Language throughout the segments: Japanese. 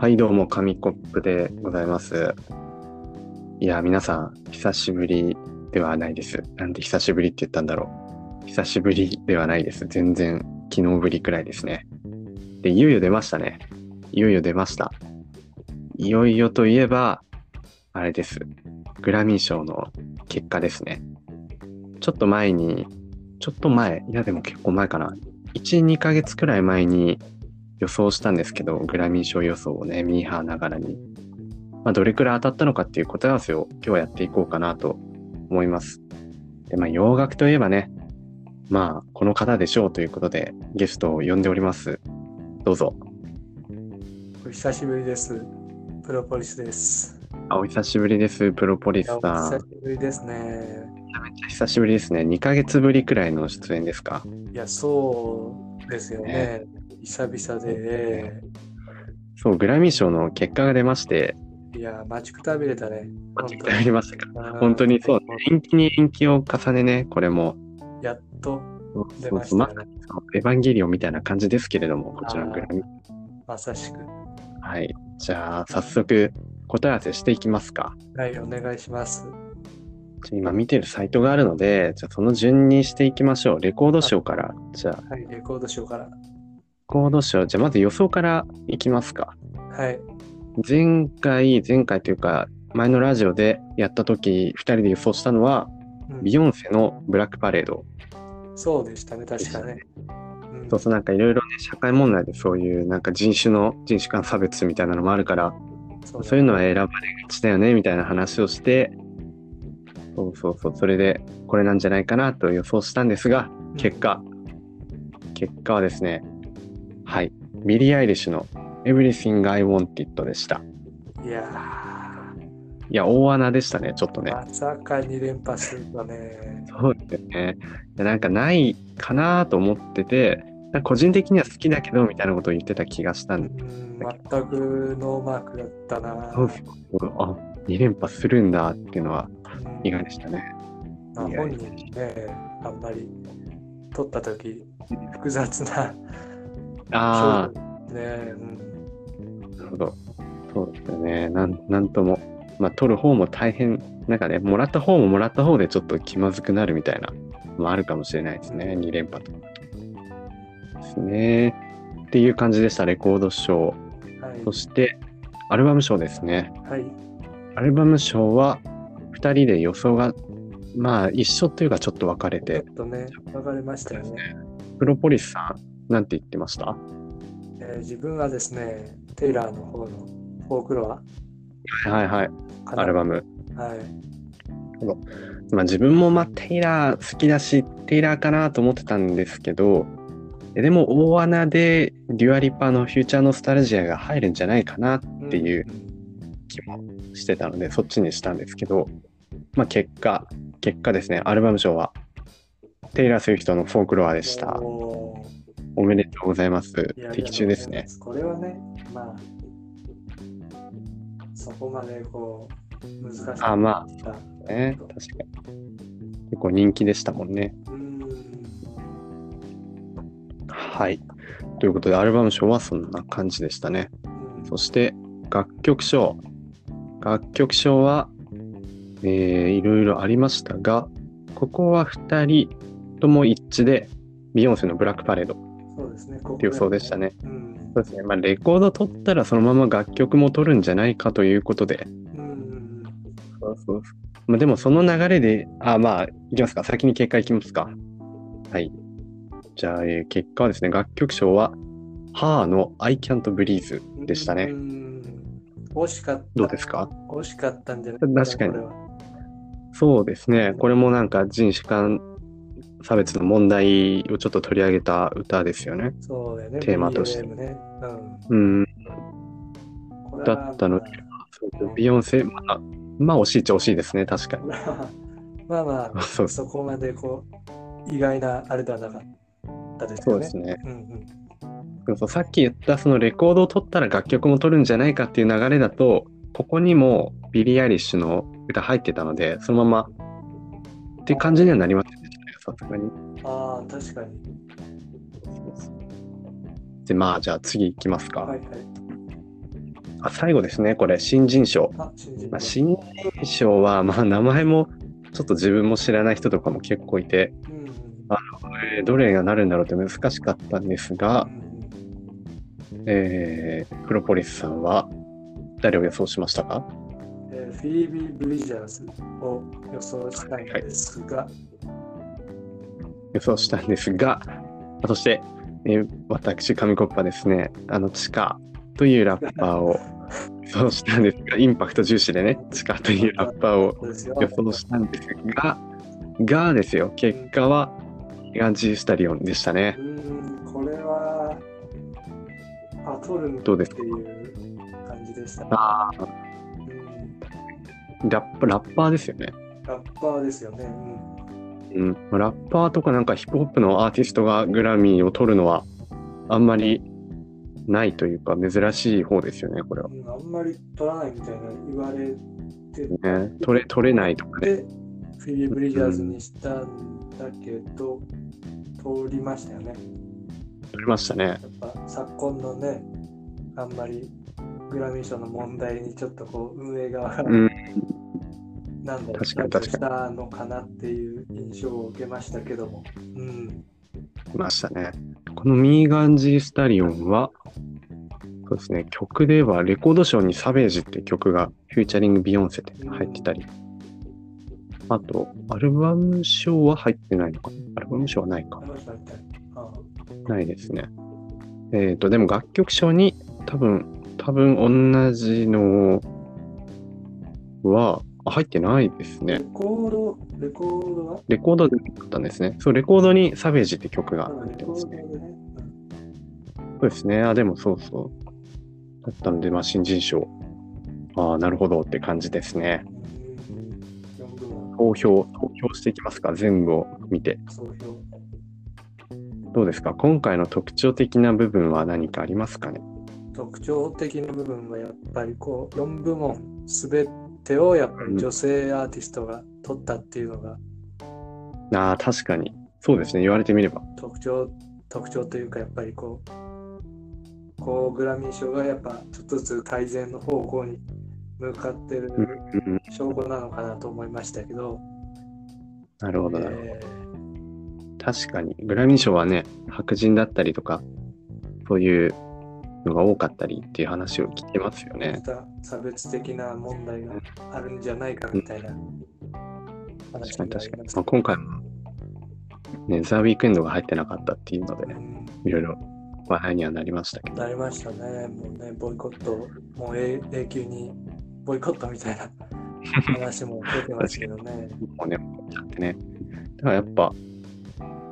はいどうも紙コップでございます。いや皆さん久しぶりではないです。なんで久しぶりって言ったんだろう。久しぶりではないです。全然昨日ぶりくらいですね。でいよいよ出ました。いよいよといえばあれです。グラミー賞の結果ですね。ちょっと前、いやでも結構前かな、1、2ヶ月くらい前に予想したんですけど、グラミー賞予想をね、ミーハーながらに、どれくらい当たったのかっていう答え合わせを今日やっていこうかなと思います。で、洋楽といえばね、この方でしょうということでゲストを呼んでおります。どうぞ。お久しぶりです。プロポリスです。お久しぶりです、プロポリスさん。お久しぶりですね。めちゃ久しぶりですね。2ヶ月ぶりくらいの出演ですか？いや、そうですよね。久々で。そう、グラミー賞の結果が出まして。いや、待ちくたびれたね。待ちくたびれましたか。本当にそう。延期に延期を重ねね、これも。やっと出ましたね。エヴァンゲリオンみたいな感じですけれども、こちらのグラミー。まさしく。はい。じゃあ、早速、答え合わせしていきますか。はい、お願いします。今見てるサイトがあるので、じゃあその順にしていきましょう。レコード賞から。じゃあ。はい、レコード賞から。レコード賞、じゃあまず予想からいきますか。はい。前回というか、前のラジオでやった時、2人で予想したのは、ビヨンセのブラックパレード。そうでしたね、確かね。そうそう、なんかいろいろね、社会問題でそういうなんか人種間差別みたいなのもあるから、そういうのは選ばれがちだよね、みたいな話をして、そう、それでこれなんじゃないかなと予想したんですが、結果はですね、はい、ビリー・アイリッシュの Everything I Wanted でした。いや大穴でしたね。ちょっとね、まさか2連覇するとね。そうですね。なんかないかなと思ってて、個人的には好きだけどみたいなことを言ってた気がしたんで、全くノーマークだったな。そう、あ、2連覇するんだっていうのは意外でしたね。本人ね、あんまり取った時複雑なね、なるほど、そうですよね。なんとも、取る方も大変、なんかね、もらった方でちょっと気まずくなるみたいなもあるかもしれないですね。2連覇とですねっていう感じでした。レコード賞、はい、そしてアルバム賞ですね。はい、アルバム賞は2人で予想が一緒というか、ちょっと分かれて、ちょっとね、分かれましたよね。プロポリスさん、なんて言ってました？自分はですね、テイラーの方のフォークロア、はい、アルバム、はい、自分もテイラー好きだし、テイラーかなと思ってたんですけど、でも大穴でデュアリパのフューチャーノスタルジアが入るんじゃないかなっていう気もしてたので、そっちにしたんですけど、結果ですね、アルバム賞はテイラー・スウィフトのフォークロアでした。おめでとうございます。的中ですね。これはね、そこまで難しい。ね、確かに結構人気でしたもんね。はい、ということでアルバム賞はそんな感じでしたね。そして楽曲賞は、いろいろありましたが、ここは2人とも一致でビヨンセのブラックパレードっていう予想でしたね。そうですね。レコード取ったらそのまま楽曲も取るんじゃないかということで、そう、でもその流れでいきますか。先に結果いきますか。はい、じゃあ、結果はですね、楽曲賞はハーの I Can't Breathe でしたね。惜しかった。どうですか？惜しかったんじゃないですか。確かに。そうですね。これもなんか人種間差別の問題をちょっと取り上げた歌ですよね。そうだよね。テーマとして。ね、だったので、ビヨンセ、惜しいっちゃ惜しいですね。確かに。そこまで意外なあれではなかったですよね。そうですね。さっき言ったそのレコードを取ったら楽曲も取るんじゃないかっていう流れだと、ここにもビリー・アイリッシュの歌入ってたので、そのままって感じにはなりませんでしたね、さすがに。確かに。そうそう。じゃあ次いきますか。はいはい。あ、最後ですね、これ新人賞。新人賞は、まあ、名前もちょっと自分も知らない人とかも結構いて、どれがなるんだろうって難しかったんですが、プロポリスさんは誰を予想しましたか？フィービー・ブリジャーズを予想したんですが、予想したんですが、そして、私上コッパですね、チカというラッパーを予想したんですが、インパクト重視でね、チカというラッパーを予想したんですが、がですよ、結果はガンジースタリオンでしたね。これはパトルンっていう感じでしたね。ラッパーですよね。ラッパーですよね。うん、ラッパーとかなんかヒップホップのアーティストがグラミーを取るのはあんまりないというか珍しい方ですよね、これは。あんまり取らないみたいな言われて、ね、取れないとかね。で、フィリー・ブリジャーズにしたんだけど、通りましたよね。通りましたね。やっぱ昨今のね、あんまりグラミー賞の問題にちょっとこう運営側が、なんだろう、したのかなっていう印象を受けましたけども、ましたね。このミーガンジースタリオンは、そうですね、曲ではレコード賞にサベージって曲がフューチャリングビヨンセで入ってたり、あとアルバム賞は入ってないのかな。アルバム賞はないか。ないですね。でも楽曲賞に多分同じのは入ってないですね。レコードはレコードでだったんですね。そう、レコードにサベージって曲が入ってますね。そうですね。あ、でもそうだったので、まあ新人賞、ああなるほどって感じですね。投票していきますか、全部を見て。どうですか、今回の特徴的な部分は何かありますかね。特徴的な部分はやっぱりこう4部門全てをやっぱり女性アーティストが取ったっていうのが、確かにそうですね、言われてみれば特徴というか、やっぱりこうグラミー賞がやっぱちょっとずつ改善の方向に向かってる証拠なのかなと思いましたけど、なるほど、確かにグラミー賞はね、白人だったりとかそういうのが多かったりっていう話を聞きますよね。差別的な問題があるんじゃないかみたいな話があります。確かに、まあ、今回も、ね、ザ・ウィークエンドが入ってなかったっていうので、ね、いろいろ話題にはなりましたけど。なりましたね。もうね、ボイコット、もう永久にボイコットみたいな話も出てますけどね。もうね、だからやっぱ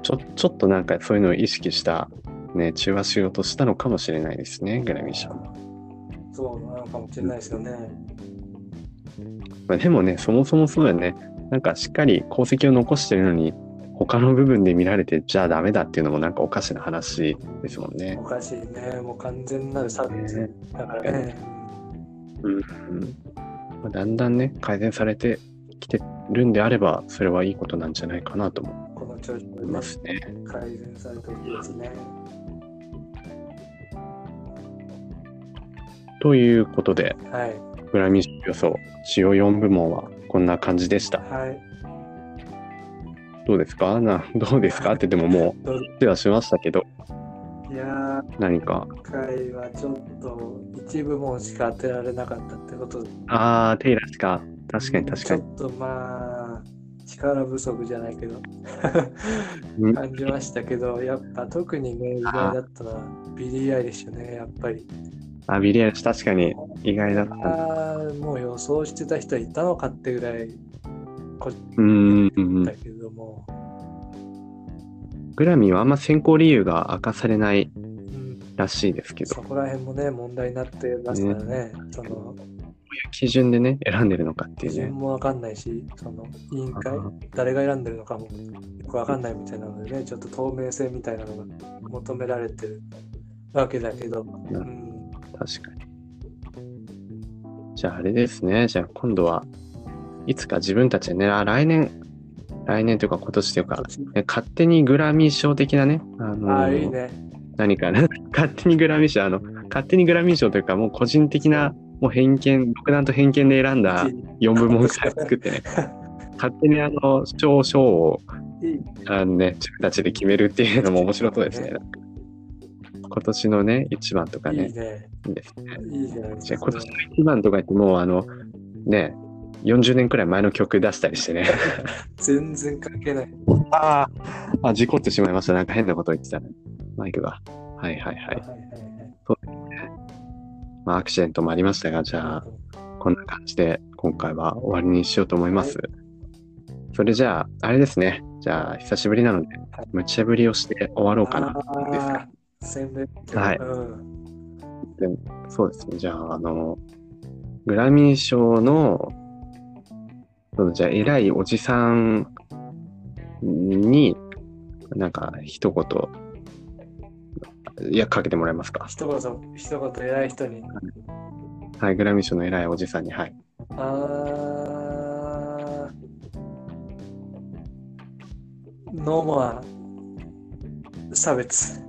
ちょっとなんかそういうのを意識した。ね、中和しようとしたのかもしれないですね、グラミー賞は。そうなのかもしれないですよね。でもね、そもそもそうだよね。なんかしっかり功績を残してるのに、他の部分で見られて、じゃあダメだっていうのもなんかおかしな話ですもんね。おかしいね。もう完全なる差別、だからね。だんだんね、改善されてきてるんであれば、それはいいことなんじゃないかなと思う。調子もいますね。改善されていきますね。ということで、グラミー予想主要4部門はこんな感じでした。どうですか？どうですかってでももう手はしましたけど。いや、何か今回はちょっと一部門しか当てられなかったってことで。テイラーしか、確かに。ちょっとまあ。力不足じゃないけど感じましたけど、やっぱ特にね、意外だったのはビリー・アイリッシュね、やっぱり。ビリー・アイリッシュ確かに意外だった。もう予想してた人はいたのかってぐらいだけども、グラミーはあんま選考理由が明かされないらしいですけど、そこら辺もね問題になってますからね。その基準でね、選んでるのかっていうね、基準も分かんないし、その委員会誰が選んでるのかもよく分かんないみたいなのでね、ちょっと透明性みたいなのが求められてるわけだけど、確かに。じゃああれですね、じゃあ今度はいつか自分たちでね、来年というか今年というか、ね、勝手にグラミー賞的なね、いいね、何かね、勝手にグラミー賞勝手にグラミー賞というか、もう個人的なもう偏見、独断と偏見で選んだ4部門から作ってね、勝手に賞を自分たちで決めるっていうのも面白そうですね。今年のね一番とかね、いいね、いいですね。いいじゃないですか。今年の一番とかってもうね40年くらい前の曲出したりしてね。全然関係ない。あ、事故ってしまいました。なんか変なこと言ってたね。マイクが。はいはいはい。そうですね。まあアクシデントもありましたが、じゃあこんな感じで今回は終わりにしようと思います。はい、それじゃああれですね。じゃあ久しぶりなので無茶ぶりをして終わろうかなですか。はい、うん、そうですね。じゃあグラミー賞のじゃあ偉いおじさんになんか一言かけてもらえますか。一言偉い人に、はい、はい、グラミー賞の偉いおじさんに、はい、ノーモア差別。